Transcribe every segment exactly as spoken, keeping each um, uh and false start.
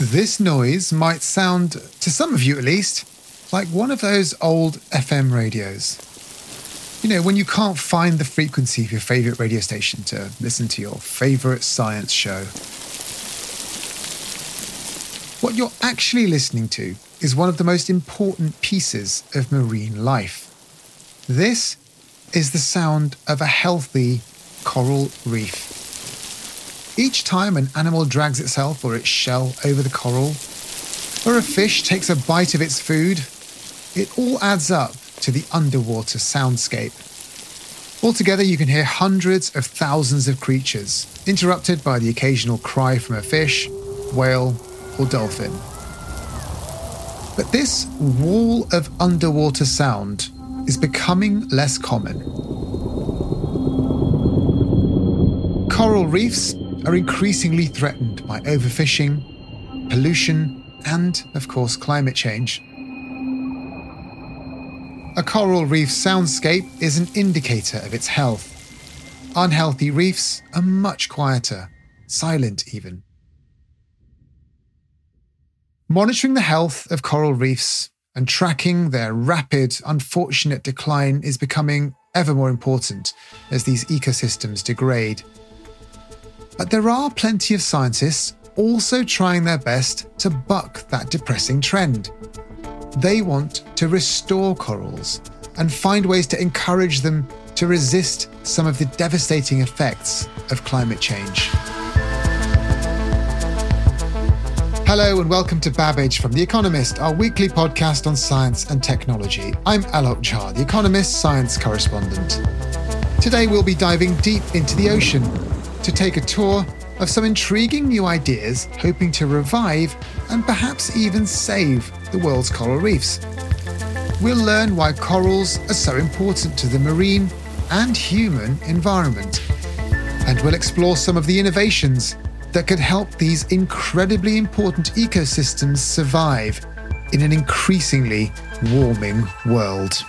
This noise might sound, to some of you at least, like one of those old F M radios. You know, when you can't find the frequency of your favourite radio station to listen to your favourite science show. What you're actually listening to is one of the most important pieces of marine life. This is the sound of a healthy coral reef. Each time an animal drags itself or its shell over the coral, or a fish takes a bite of its food, it all adds up to the underwater soundscape. Altogether, you can hear hundreds of thousands of creatures, interrupted by the occasional cry from a fish, whale, or dolphin. But this wall of underwater sound is becoming less common. Coral reefs are increasingly threatened by overfishing, pollution, and, of course, climate change. A coral reef soundscape is an indicator of its health. Unhealthy reefs are much quieter, silent even. Monitoring the health of coral reefs and tracking their rapid, unfortunate decline is becoming ever more important as these ecosystems degrade. But there are plenty of scientists also trying their best to buck that depressing trend. They want to restore corals and find ways to encourage them to resist some of the devastating effects of climate change. Hello and welcome to Babbage from The Economist, our weekly podcast on science and technology. I'm Alok Jha, The Economist science correspondent. Today we'll be diving deep into the ocean to take a tour of some intriguing new ideas hoping to revive and perhaps even save the world's coral reefs. We'll learn why corals are so important to the marine and human environment. And we'll explore some of the innovations that could help these incredibly important ecosystems survive in an increasingly warming world.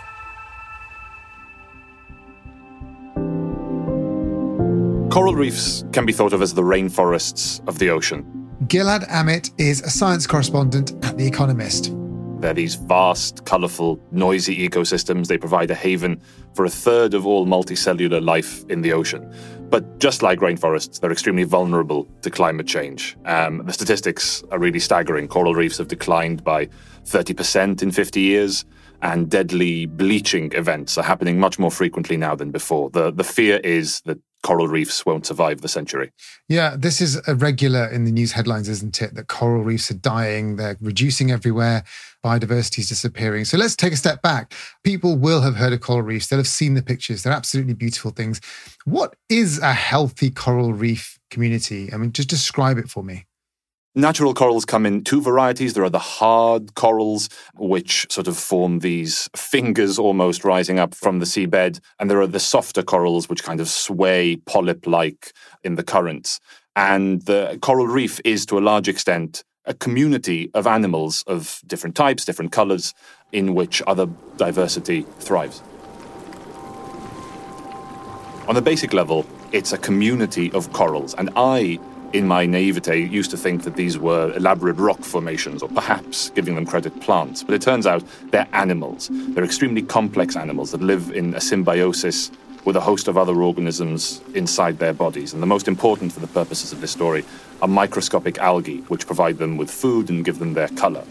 Coral reefs can be thought of as the rainforests of the ocean. Gilad Amit is a science correspondent at The Economist. They're these vast, colourful, noisy ecosystems. They provide a haven for a third of all multicellular life in the ocean. But just like rainforests, they're extremely vulnerable to climate change. Um, the statistics are really staggering. Coral reefs have declined by thirty percent in fifty years. And deadly bleaching events are happening much more frequently now than before. The, the fear is that coral reefs won't survive the century. Yeah, this is a regular in the news headlines, isn't it? That coral reefs are dying, they're reducing everywhere, biodiversity is disappearing. So let's take a step back. People will have heard of coral reefs, they'll have seen the pictures, they're absolutely beautiful things. What is a healthy coral reef community? I mean, just describe it for me. Natural corals come in two varieties. There are the hard corals, which sort of form these fingers almost rising up from the seabed. And there are the softer corals, which kind of sway polyp-like in the currents. And the coral reef is, to a large extent, a community of animals of different types, different colours, in which other diversity thrives. On a basic level, it's a community of corals. And I... in my naivete, used to think that these were elaborate rock formations, or perhaps, giving them credit, plants. But it turns out they're animals. They're extremely complex animals that live in a symbiosis with a host of other organisms inside their bodies. And the most important for the purposes of this story are microscopic algae, which provide them with food and give them their color.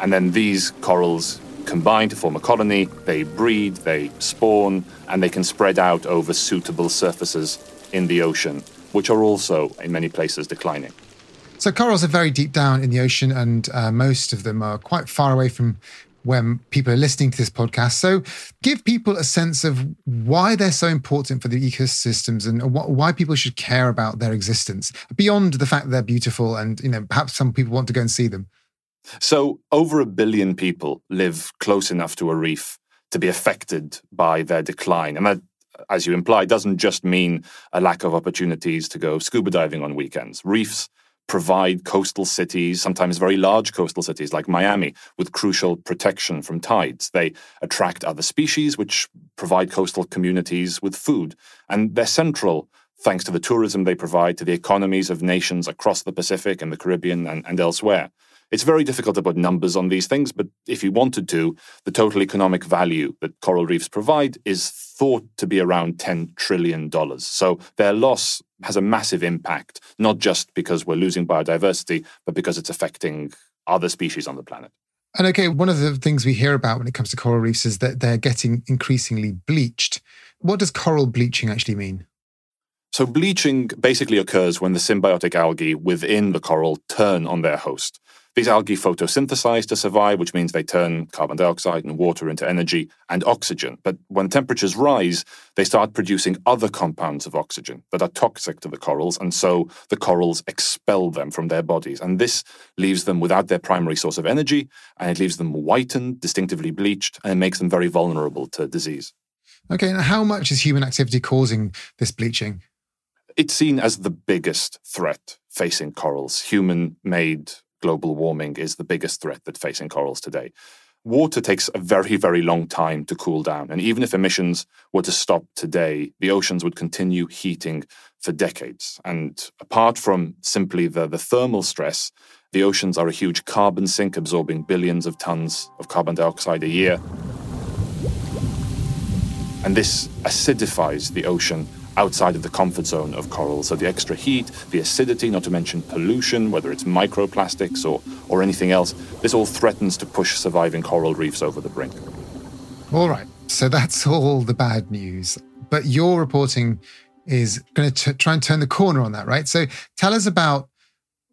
And then these corals combine to form a colony, they breed, they spawn, and they can spread out over suitable surfaces in the ocean, which are also, in many places, declining. So corals are very deep down in the ocean, and uh, most of them are quite far away from when people are listening to this podcast. So give people a sense of why they're so important for the ecosystems and wh- why people should care about their existence, beyond the fact that they're beautiful and, you know, perhaps some people want to go and see them. So over a billion people live close enough to a reef to be affected by their decline. And that, as you imply, doesn't just mean a lack of opportunities to go scuba diving on weekends. Reefs provide coastal cities, sometimes very large coastal cities like Miami, with crucial protection from tides. They attract other species, which provide coastal communities with food. And they're central, thanks to the tourism they provide, to the economies of nations across the Pacific and the Caribbean and, and elsewhere. It's very difficult to put numbers on these things, but if you wanted to, the total economic value that coral reefs provide is thought to be around ten trillion dollars. So their loss has a massive impact, not just because we're losing biodiversity, but because it's affecting other species on the planet. And okay, one of the things we hear about when it comes to coral reefs is that they're getting increasingly bleached. What does coral bleaching actually mean? So bleaching basically occurs when the symbiotic algae within the coral turn on their host. These algae photosynthesize to survive, which means they turn carbon dioxide and water into energy and oxygen. But when temperatures rise, they start producing other compounds of oxygen that are toxic to the corals, and so the corals expel them from their bodies. And this leaves them without their primary source of energy, and it leaves them whitened, distinctively bleached, and it makes them very vulnerable to disease. Okay, and how much is human activity causing this bleaching? It's seen as the biggest threat facing corals. Human-made global warming is the biggest threat that's facing corals today. Water takes a very, very long time to cool down. And even if emissions were to stop today, the oceans would continue heating for decades. And apart from simply the, the thermal stress, the oceans are a huge carbon sink absorbing billions of tons of carbon dioxide a year. And this acidifies the ocean outside of the comfort zone of corals. So the extra heat, the acidity, not to mention pollution, whether it's microplastics or, or anything else, this all threatens to push surviving coral reefs over the brink. All right, so that's all the bad news. But your reporting is going to try and turn the corner on that, right? So tell us about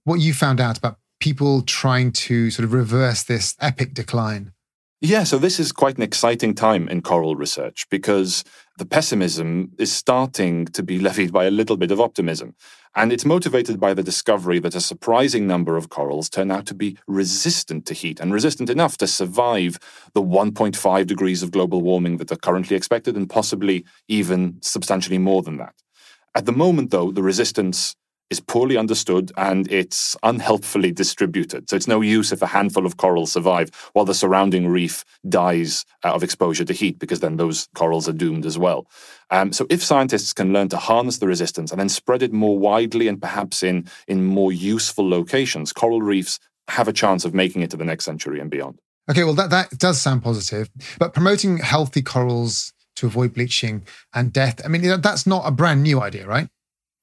what you found out about people trying to sort of reverse this epic decline. Yeah, so this is quite an exciting time in coral research because the pessimism is starting to be levied by a little bit of optimism. And it's motivated by the discovery that a surprising number of corals turn out to be resistant to heat and resistant enough to survive the one point five degrees of global warming that are currently expected and possibly even substantially more than that. At the moment, though, the resistance is poorly understood and it's unhelpfully distributed. So it's no use if a handful of corals survive while the surrounding reef dies of exposure to heat, because then those corals are doomed as well. Um, so if scientists can learn to harness the resistance and then spread it more widely and perhaps in, in more useful locations, coral reefs have a chance of making it to the next century and beyond. Okay, well, that, that does sound positive. But promoting healthy corals to avoid bleaching and death, I mean, that's not a brand new idea, right?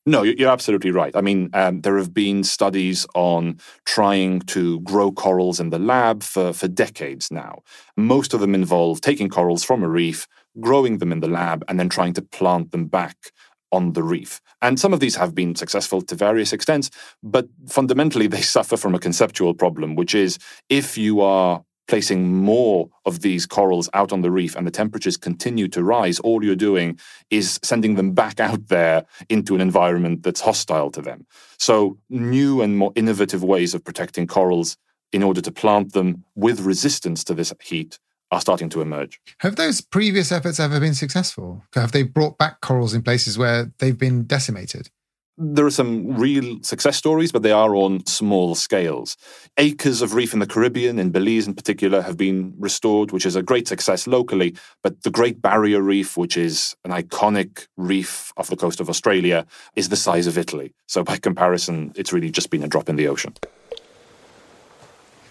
No, you're absolutely right. I mean, um, there have been studies on trying to grow corals in the lab for, for decades now. Most of them involve taking corals from a reef, growing them in the lab, and then trying to plant them back on the reef. And some of these have been successful to various extents, but fundamentally they suffer from a conceptual problem, which is if you are placing more of these corals out on the reef and the temperatures continue to rise, all you're doing is sending them back out there into an environment that's hostile to them. So new and more innovative ways of protecting corals in order to plant them with resistance to this heat are starting to emerge. Have those previous efforts ever been successful? Have they brought back corals in places where they've been decimated? There are some real success stories, but they are on small scales. Acres of reef in the Caribbean, in Belize in particular, have been restored, which is a great success locally. But the Great Barrier Reef, which is an iconic reef off the coast of Australia, is the size of Italy. So by comparison, it's really just been a drop in the ocean.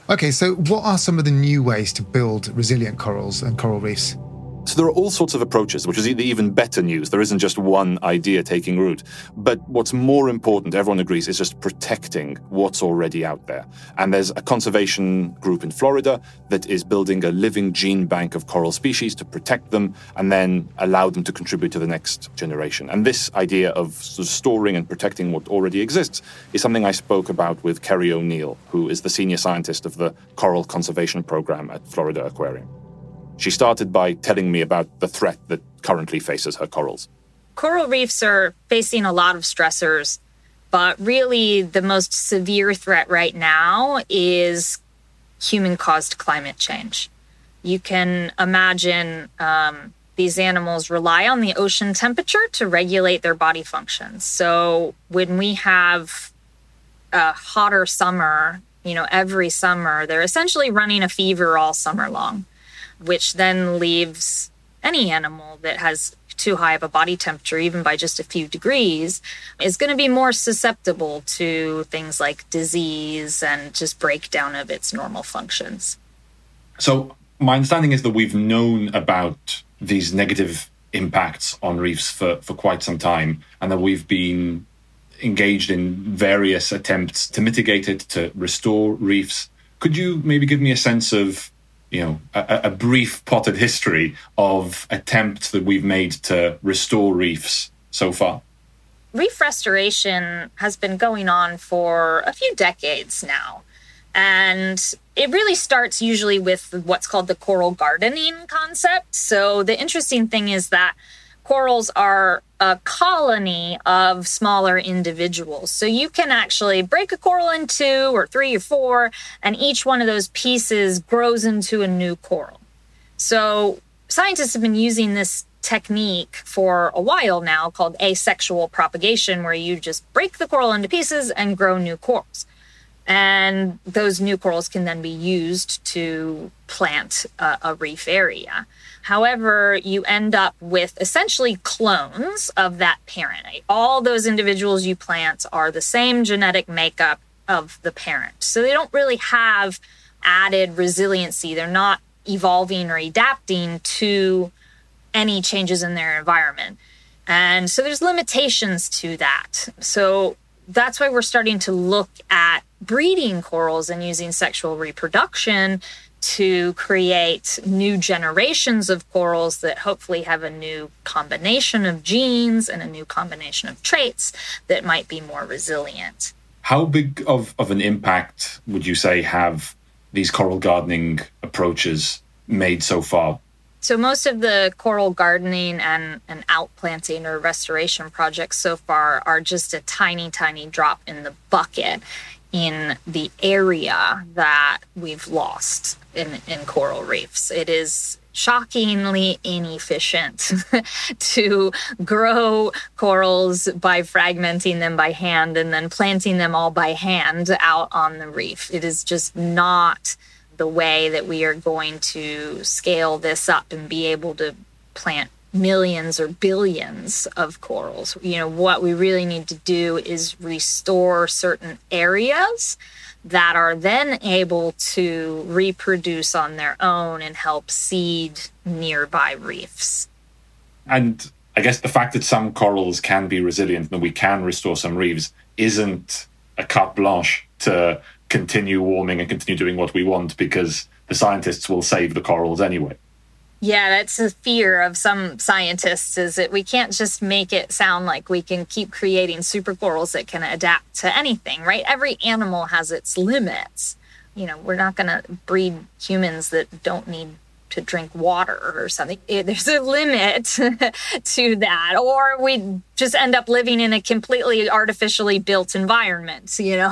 Okay, so what are some of the new ways to build resilient corals and coral reefs? So there are all sorts of approaches, which is the even better news. There isn't just one idea taking root. But what's more important, everyone agrees, is just protecting what's already out there. And there's a conservation group in Florida that is building a living gene bank of coral species to protect them and then allow them to contribute to the next generation. And this idea of storing and protecting what already exists is something I spoke about with Kerry O'Neill, who is the senior scientist of the Coral Conservation Program at Florida Aquarium. She started by telling me about the threat that currently faces her corals. Coral reefs are facing a lot of stressors, but really the most severe threat right now is human-caused climate change. You can imagine um, these animals rely on the ocean temperature to regulate their body functions. So when we have a hotter summer, you know, every summer, they're essentially running a fever all summer long, which then leaves any animal that has too high of a body temperature, even by just a few degrees, is going to be more susceptible to things like disease and just breakdown of its normal functions. So my understanding is that we've known about these negative impacts on reefs for, for quite some time, and that we've been engaged in various attempts to mitigate it, to restore reefs. Could you maybe give me a sense of, you know, a, a brief potted history of attempts that we've made to restore reefs so far? Reef restoration has been going on for a few decades now. And it really starts usually with what's called the coral gardening concept. So the interesting thing is that corals are a colony of smaller individuals. So you can actually break a coral in two or three or four, and each one of those pieces grows into a new coral. So scientists have been using this technique for a while now called asexual propagation, where you just break the coral into pieces and grow new corals. And those new corals can then be used to plant a, a reef area. However, you end up with essentially clones of that parent. All those individuals you plant are the same genetic makeup of the parent. So they don't really have added resiliency. They're not evolving or adapting to any changes in their environment. And so there's limitations to that. So that's why we're starting to look at breeding corals and using sexual reproduction to create new generations of corals that hopefully have a new combination of genes and a new combination of traits that might be more resilient. How big of, of an impact would you say have these coral gardening approaches made so far? So most of the coral gardening and, and outplanting or restoration projects so far are just a tiny, tiny drop in the bucket in the area that we've lost in, in coral reefs. It is shockingly inefficient to grow corals by fragmenting them by hand and then planting them all by hand out on the reef. It is just not the way that we are going to scale this up and be able to plant millions or billions of corals. You know, what we really need to do is restore certain areas that are then able to reproduce on their own and help seed nearby reefs. And I guess the fact that some corals can be resilient and we can restore some reefs isn't a carte blanche to continue warming and continue doing what we want, because the scientists will save the corals anyway. Yeah, that's the fear of some scientists, is that we can't just make it sound like we can keep creating super corals that can adapt to anything, right? Every animal has its limits. You know, we're not going to breed humans that don't need to drink water or something. There's a limit to that. Or we just end up living in a completely artificially built environment, you know,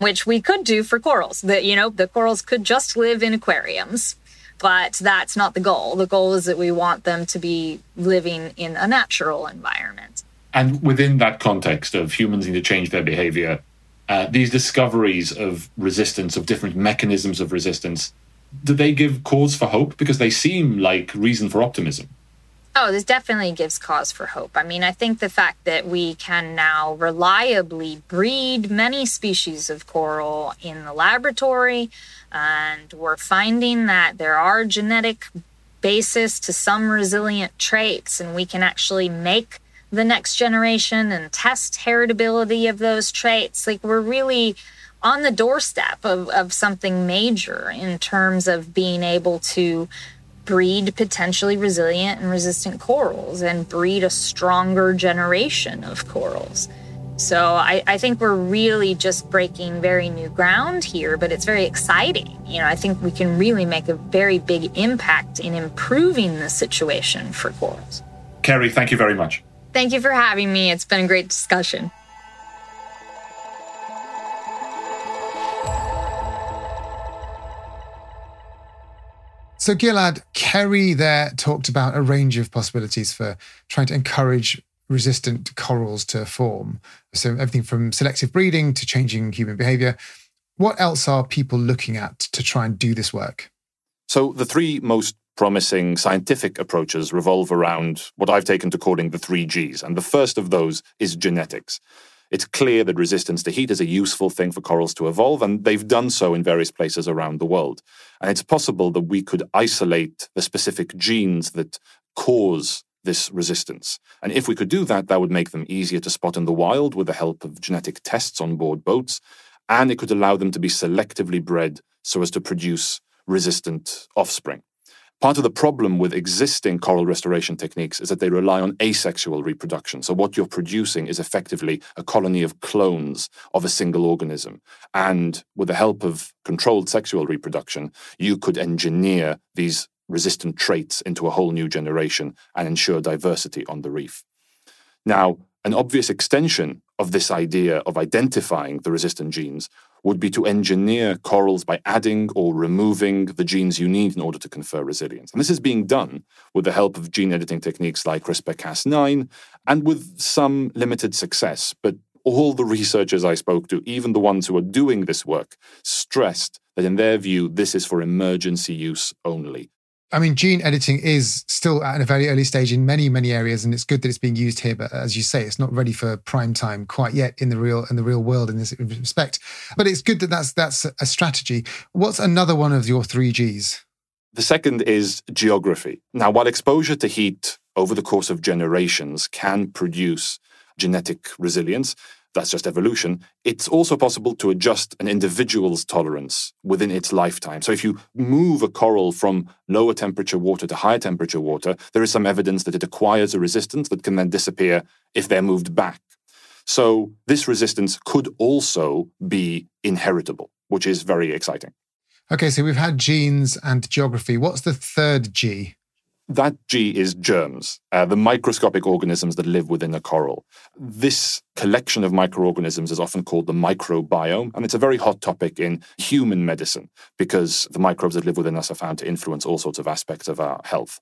which we could do for corals. That, you know, the corals could just live in aquariums. But that's not the goal. The goal is that we want them to be living in a natural environment. And within that context of humans need to change their behavior, uh, these discoveries of resistance, of different mechanisms of resistance, do they give cause for hope? Because they seem like reason for optimism. Oh, this definitely gives cause for hope. I mean, I think the fact that we can now reliably breed many species of coral in the laboratory, and we're finding that there are genetic basis to some resilient traits, and we can actually make the next generation and test heritability of those traits. Like, we're really on the doorstep of, of something major in terms of being able to breed potentially resilient and resistant corals and breed a stronger generation of corals. So I, I think we're really just breaking very new ground here, but it's very exciting. You know, I think we can really make a very big impact in improving the situation for corals. Kerry, thank you very much. Thank you for having me. It's been a great discussion. So Gilad, Kerry there talked about a range of possibilities for trying to encourage resistant corals to form. So everything from selective breeding to changing human behavior. What else are people looking at to try and do this work? So the three most promising scientific approaches revolve around what I've taken to calling the three G's. And the first of those is genetics. It's clear that resistance to heat is a useful thing for corals to evolve, and they've done so in various places around the world. And it's possible that we could isolate the specific genes that cause this resistance. And if we could do that, that would make them easier to spot in the wild with the help of genetic tests on board boats. And it could allow them to be selectively bred so as to produce resistant offspring. Part of the problem with existing coral restoration techniques is that they rely on asexual reproduction. So what you're producing is effectively a colony of clones of a single organism. And with the help of controlled sexual reproduction, you could engineer these resistant traits into a whole new generation and ensure diversity on the reef. Now, an obvious extension of this idea of identifying the resistant genes would be to engineer corals by adding or removing the genes you need in order to confer resilience. And this is being done with the help of gene editing techniques like CRISPR Cas nine and with some limited success. But all the researchers I spoke to, even the ones who are doing this work, stressed that in their view, this is for emergency use only. I mean, gene editing is still at a very early stage in many, many areas, and it's good that it's being used here. But as you say, it's not ready for prime time quite yet in the real in the real world in this respect. But it's good that that's that's a strategy. What's another one of your three Gs? The second is geography. Now, while exposure to heat over the course of generations can produce genetic resilience, that's just evolution, it's also possible to adjust an individual's tolerance within its lifetime. So if you move a coral from lower temperature water to higher temperature water, there is some evidence that it acquires a resistance that can then disappear if they're moved back. So this resistance could also be inheritable, which is very exciting. Okay, so we've had genes and geography. What's the third G? That G is germs, uh, the microscopic organisms that live within a coral. This collection of microorganisms is often called the microbiome, and it's a very hot topic in human medicine because the microbes that live within us are found to influence all sorts of aspects of our health.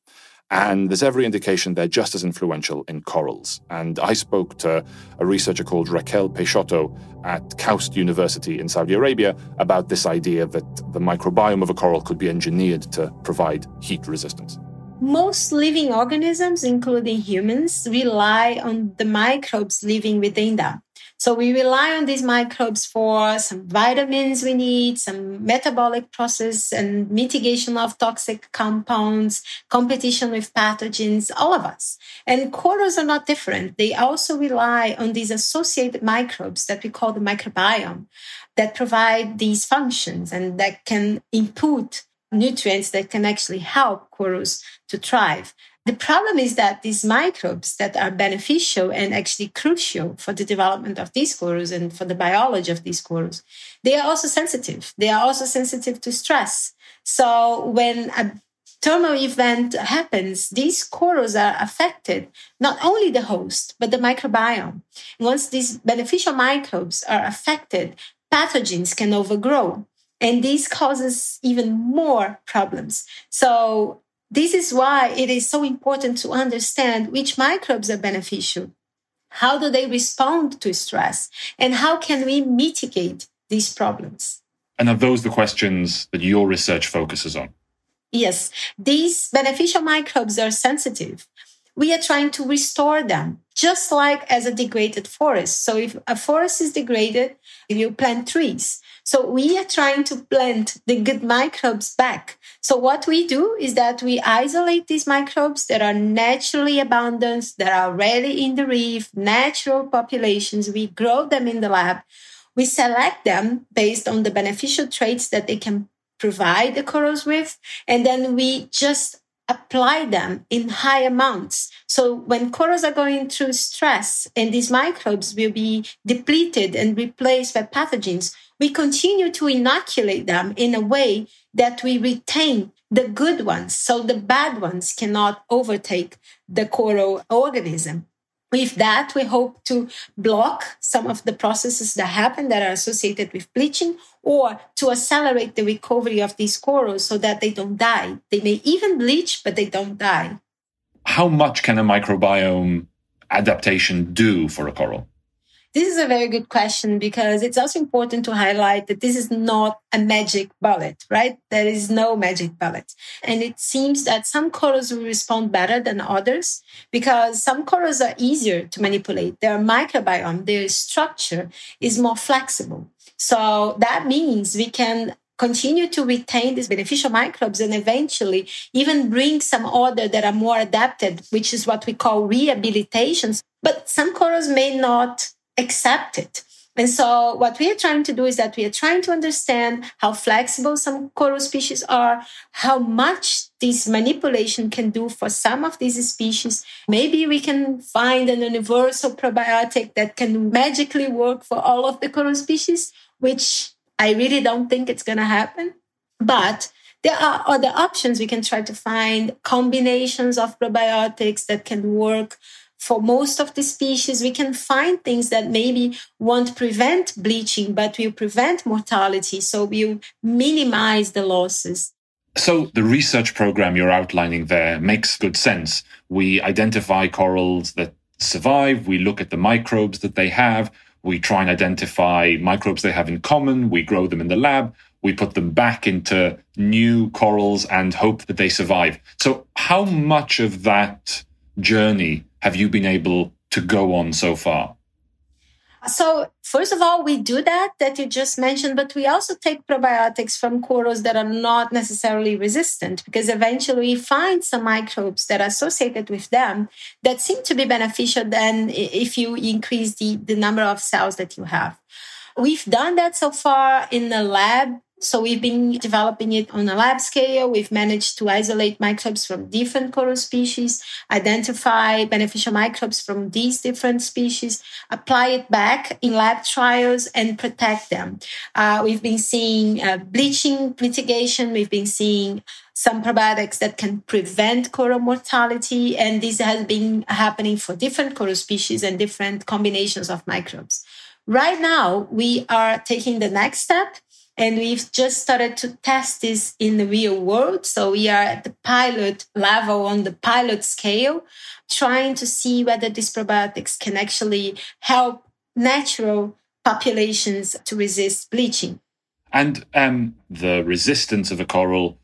And there's every indication they're just as influential in corals. And I spoke to a researcher called Raquel Peixoto at KAUST University in Saudi Arabia about this idea that the microbiome of a coral could be engineered to provide heat resistance. Most living organisms, including humans, rely on the microbes living within them. So we rely on these microbes for some vitamins we need, some metabolic process and mitigation of toxic compounds, competition with pathogens, all of us. And corals are not different. They also rely on these associated microbes that we call the microbiome that provide these functions and that can input nutrients that can actually help corals to thrive. The problem is that these microbes that are beneficial and actually crucial for the development of these corals and for the biology of these corals, they are also sensitive. They are also sensitive to stress. So when a thermal event happens, these corals are affected, not only the host, but the microbiome. Once these beneficial microbes are affected, pathogens can overgrow. And this causes even more problems. So this is why it is so important to understand which microbes are beneficial, how do they respond to stress, and how can we mitigate these problems. And are those the questions that your research focuses on? Yes, these beneficial microbes are sensitive. we are trying to restore them, just like as a degraded forest. So if a forest is degraded, you plant trees. So we are trying to plant the good microbes back. So what we do is that we isolate these microbes that are naturally abundant, that are rarely in the reef, natural populations. We grow them in the lab. We select them based on the beneficial traits that they can provide the corals with, and then we just apply them in high amounts. So when corals are going through stress and these microbes will be depleted and replaced by pathogens, we continue to inoculate them in a way that we retain the good ones, so the bad ones cannot overtake the coral organism. With that, we hope to block some of the processes that happen that are associated with bleaching, or to accelerate the recovery of these corals so that they don't die. They may even bleach, but they don't die. How much can a microbiome adaptation do for a coral? This is a very good question, because it's also important to highlight that this is not a magic bullet, right? There is no magic bullet. And it seems that some corals will respond better than others, because some corals are easier to manipulate. Their microbiome, their structure is more flexible. So that means we can continue to retain these beneficial microbes and eventually even bring some other that are more adapted, which is what we call rehabilitations. But some corals may not accept it. And so what we are trying to do is that we are trying to understand how flexible some coral species are, how much this manipulation can do for some of these species. Maybe we can find an universal probiotic that can magically work for all of the coral species, which I really don't think it's going to happen. But there are other options. We can try to find combinations of probiotics that can work for most of the species. We can find things that maybe won't prevent bleaching, but will prevent mortality. So we'll minimize the losses. So the research program you're outlining there makes good sense. We identify corals that survive. We look at the microbes that they have. We try and identify microbes they have in common. We grow them in the lab. We put them back into new corals and hope that they survive. So how much of that journey have you been able to go on so far? So first of all, we do that, that you just mentioned, but we also take probiotics from corals that are not necessarily resistant, because eventually we find some microbes that are associated with them that seem to be beneficial than if you increase the, the number of cells that you have. We've done that so far in the lab. So we've been developing it on a lab scale. We've managed to isolate microbes from different coral species, identify beneficial microbes from these different species, apply it back in lab trials and protect them. Uh, we've been seeing uh, bleaching mitigation. We've been seeing some probiotics that can prevent coral mortality. And this has been happening for different coral species and different combinations of microbes. Right now, we are taking the next step. And we've just started to test this in the real world. So we are at the pilot level, on the pilot scale, trying to see whether these probiotics can actually help natural populations to resist bleaching. And um, the resistance of a coral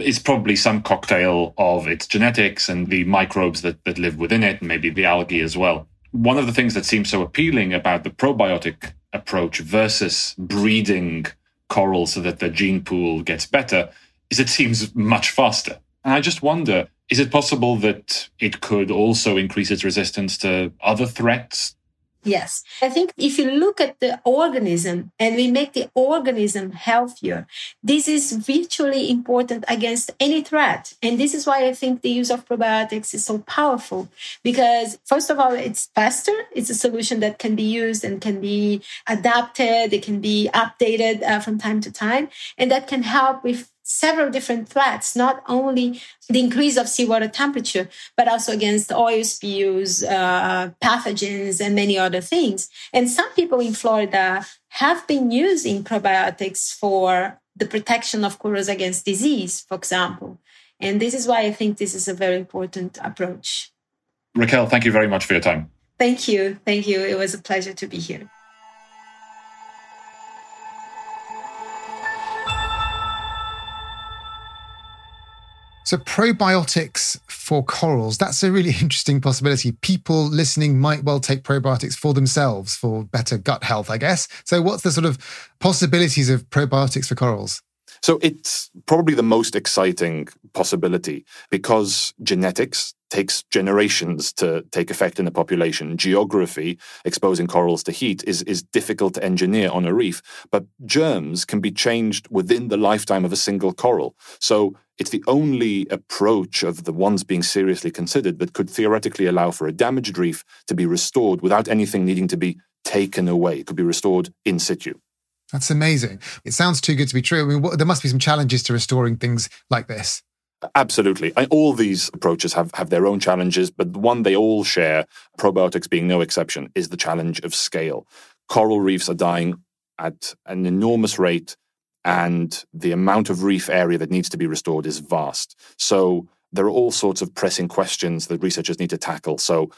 is probably some cocktail of its genetics and the microbes that, that live within it, and maybe the algae as well. One of the things that seems so appealing about the probiotic approach versus breeding corals so that the gene pool gets better is it seems much faster. And I just wonder, is it possible that it could also increase its resistance to other threats? Yes. I think if you look at the organism and we make the organism healthier, this is virtually important against any threat. And this is why I think the use of probiotics is so powerful, because first of all, it's faster. It's a solution that can be used and can be adapted. It can be updated uh, from time to time. And that can help with several different threats, not only the increase of seawater temperature, but also against oil spills, uh, pathogens, and many other things. And some people in Florida have been using probiotics for the protection of corals against disease, for example. And this is why I think this is a very important approach. Raquel, thank you very much for your time. Thank you. Thank you. It was a pleasure to be here. So probiotics for corals, that's a really interesting possibility. People listening might well take probiotics for themselves for better gut health, I guess. So what's the sort of possibilities of probiotics for corals? So it's probably the most exciting possibility because genetics takes generations to take effect in a population. Geography, exposing corals to heat, is, is difficult to engineer on a reef, but germs can be changed within the lifetime of a single coral. So it's the only approach of the ones being seriously considered that could theoretically allow for a damaged reef to be restored without anything needing to be taken away. It could be restored in situ. That's amazing. It sounds too good to be true. I mean, what, there must be some challenges to restoring things like this. Absolutely. I, all these approaches have, have their own challenges, but the one they all share, probiotics being no exception, is the challenge of scale. Coral reefs are dying at an enormous rate, and the amount of reef area that needs to be restored is vast. So there are all sorts of pressing questions that researchers need to tackle. So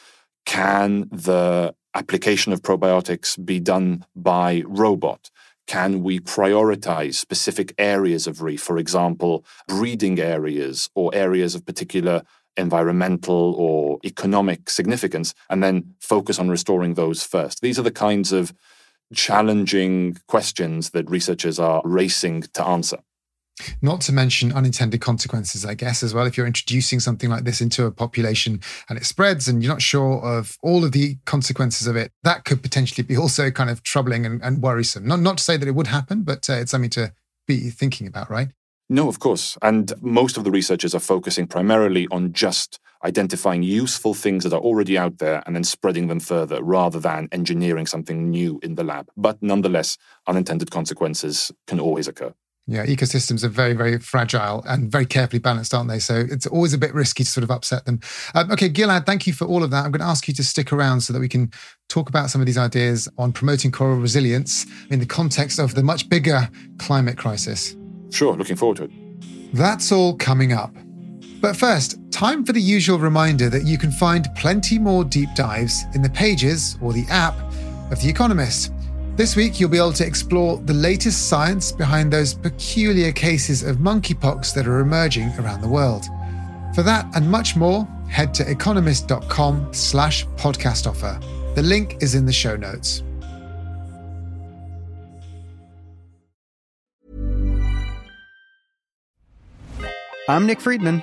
can the application of probiotics be done by robot? Can we prioritize specific areas of reef, for example, breeding areas or areas of particular environmental or economic significance, and then focus on restoring those first? These are the kinds of challenging questions that researchers are racing to answer. Not to mention unintended consequences, I guess, as well. If you're introducing something like this into a population and it spreads and you're not sure of all of the consequences of it, that could potentially be also kind of troubling and, and worrisome. Not, not to say that it would happen, but uh, it's something to be thinking about, right? No, of course. And most of the researchers are focusing primarily on just identifying useful things that are already out there and then spreading them further rather than engineering something new in the lab. But nonetheless, unintended consequences can always occur. Yeah, ecosystems are very, very fragile and very carefully balanced, aren't they? So it's always a bit risky to sort of upset them. Um, okay, Gilad, thank you for all of that. I'm going to ask you to stick around so that we can talk about some of these ideas on promoting coral resilience in the context of the much bigger climate crisis. Sure, looking forward to it. That's all coming up. But first, time for the usual reminder that you can find plenty more deep dives in the pages or the app of The Economist. This week, you'll be able to explore the latest science behind those peculiar cases of monkeypox that are emerging around the world. For that and much more, head to economist.com slash podcast offer. The link is in the show notes. I'm Nick Friedman.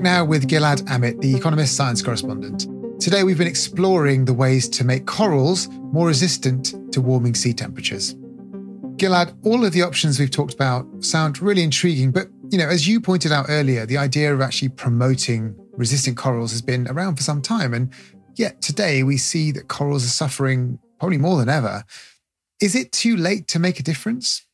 Now with Gilad Amit, The Economist science correspondent. Today we've been exploring the ways to make corals more resistant to warming sea temperatures. Gilad, all of the options we've talked about sound really intriguing, but you know, as you pointed out earlier, the idea of actually promoting resistant corals has been around for some time, and yet today we see that corals are suffering probably more than ever. Is it too late to make a difference?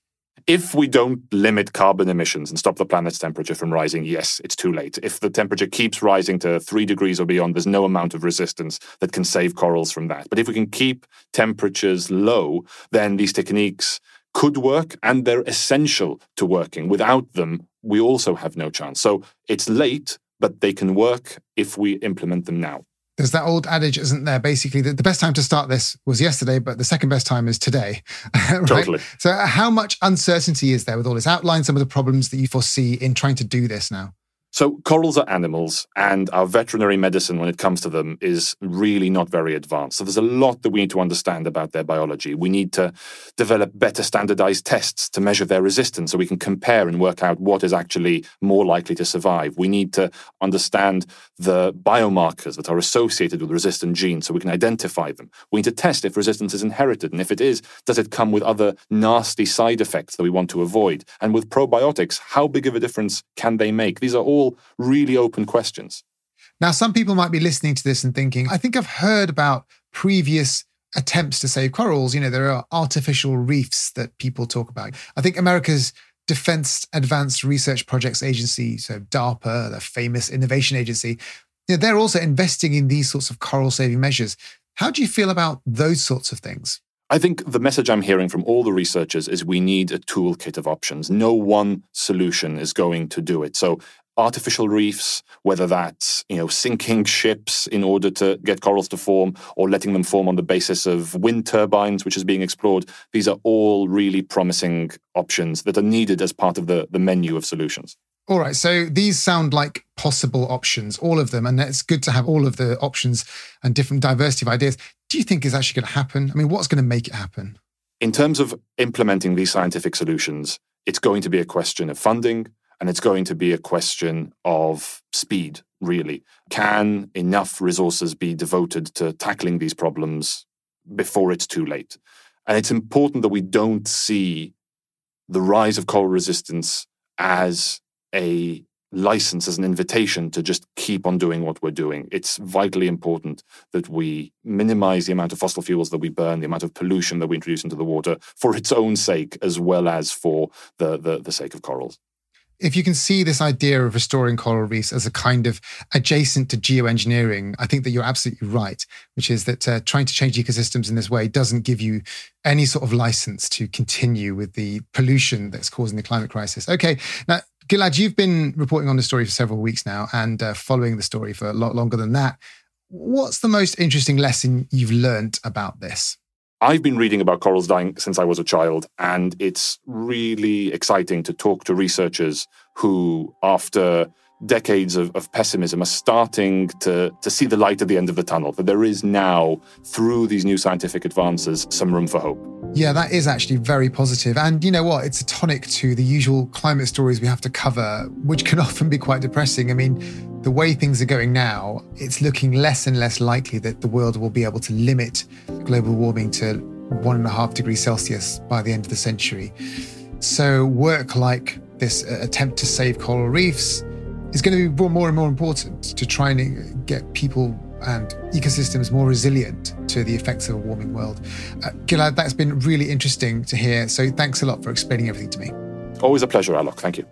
If we don't limit carbon emissions and stop the planet's temperature from rising, yes, it's too late. If the temperature keeps rising to three degrees or beyond, there's no amount of resistance that can save corals from that. But if we can keep temperatures low, then these techniques could work and they're essential to working. Without them, we also have no chance. So it's late, but they can work if we implement them now. There's that old adage, isn't there? Basically, that the best time to start this was yesterday, but the second best time is today. Right? Totally. So how much uncertainty is there with all this? Outline some of the problems that you foresee in trying to do this now. So corals are animals, and our veterinary medicine when it comes to them is really not very advanced. So there's a lot that we need to understand about their biology. We need to develop better standardized tests to measure their resistance so we can compare and work out what is actually more likely to survive. We need to understand the biomarkers that are associated with resistant genes so we can identify them. We need to test if resistance is inherited, and if it is, does it come with other nasty side effects that we want to avoid? And with probiotics, how big of a difference can they make? These are all really open questions. Now, some people might be listening to this and thinking, I think I've heard about previous attempts to save corals. You know, there are artificial reefs that people talk about. I think America's Defense Advanced Research Projects Agency, so DARPA, the famous innovation agency, you know, they're also investing in these sorts of coral saving measures. How do you feel about those sorts of things? I think the message I'm hearing from all the researchers is we need a toolkit of options. No one solution is going to do it. So artificial reefs, whether that's, you know, sinking ships in order to get corals to form or letting them form on the basis of wind turbines, which is being explored, these are all really promising options that are needed as part of the, the menu of solutions. All right, so these sound like possible options, all of them, and it's good to have all of the options and different diversity of ideas. Do you think is actually going to happen? I mean, what's going to make it happen? In terms of implementing these scientific solutions, it's going to be a question of funding, and it's going to be a question of speed, really. Can enough resources be devoted to tackling these problems before it's too late? And it's important that we don't see the rise of coral resistance as a license, as an invitation to just keep on doing what we're doing. It's vitally important that we minimize the amount of fossil fuels that we burn, the amount of pollution that we introduce into the water for its own sake, as well as for the, the, the sake of corals. If you can see this idea of restoring coral reefs as a kind of adjacent to geoengineering, I think that you're absolutely right, which is that uh, trying to change ecosystems in this way doesn't give you any sort of license to continue with the pollution that's causing the climate crisis. Okay, now, Gilad, you've been reporting on the story for several weeks now and uh, following the story for a lot longer than that. What's the most interesting lesson you've learned about this? I've been reading about corals dying since I was a child, and it's really exciting to talk to researchers who, after decades of, of pessimism, are starting to, to see the light at the end of the tunnel, that there is now, through these new scientific advances, some room for hope. Yeah, that is actually very positive. And you know what? It's a tonic to the usual climate stories we have to cover, which can often be quite depressing. I mean, the way things are going now, it's looking less and less likely that the world will be able to limit global warming to one and a half degrees Celsius by the end of the century. So work like this attempt to save coral reefs is going to be more and more important to try and get people and ecosystems more resilient to the effects of a warming world. Uh, Gilad, that's been really interesting to hear. So thanks a lot for explaining everything to me. Always a pleasure, Alok. Thank you.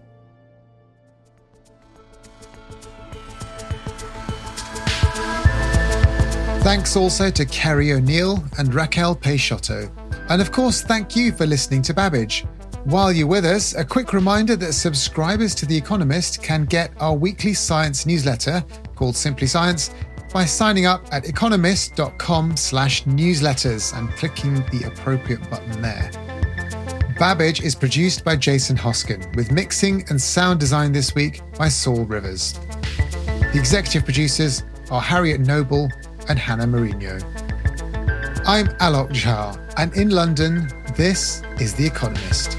Thanks also to Kerry O'Neill and Raquel Peixoto. And of course, thank you for listening to Babbage. While you're with us, a quick reminder that subscribers to The Economist can get our weekly science newsletter called Simply Science by signing up at economist.com slash newsletters and clicking the appropriate button there. Babbage is produced by Jason Hoskin, with mixing and sound design this week by Saul Rivers. The executive producers are Harriet Noble and Hannah Mourinho. I'm Alok Jha, and in London, this is The Economist.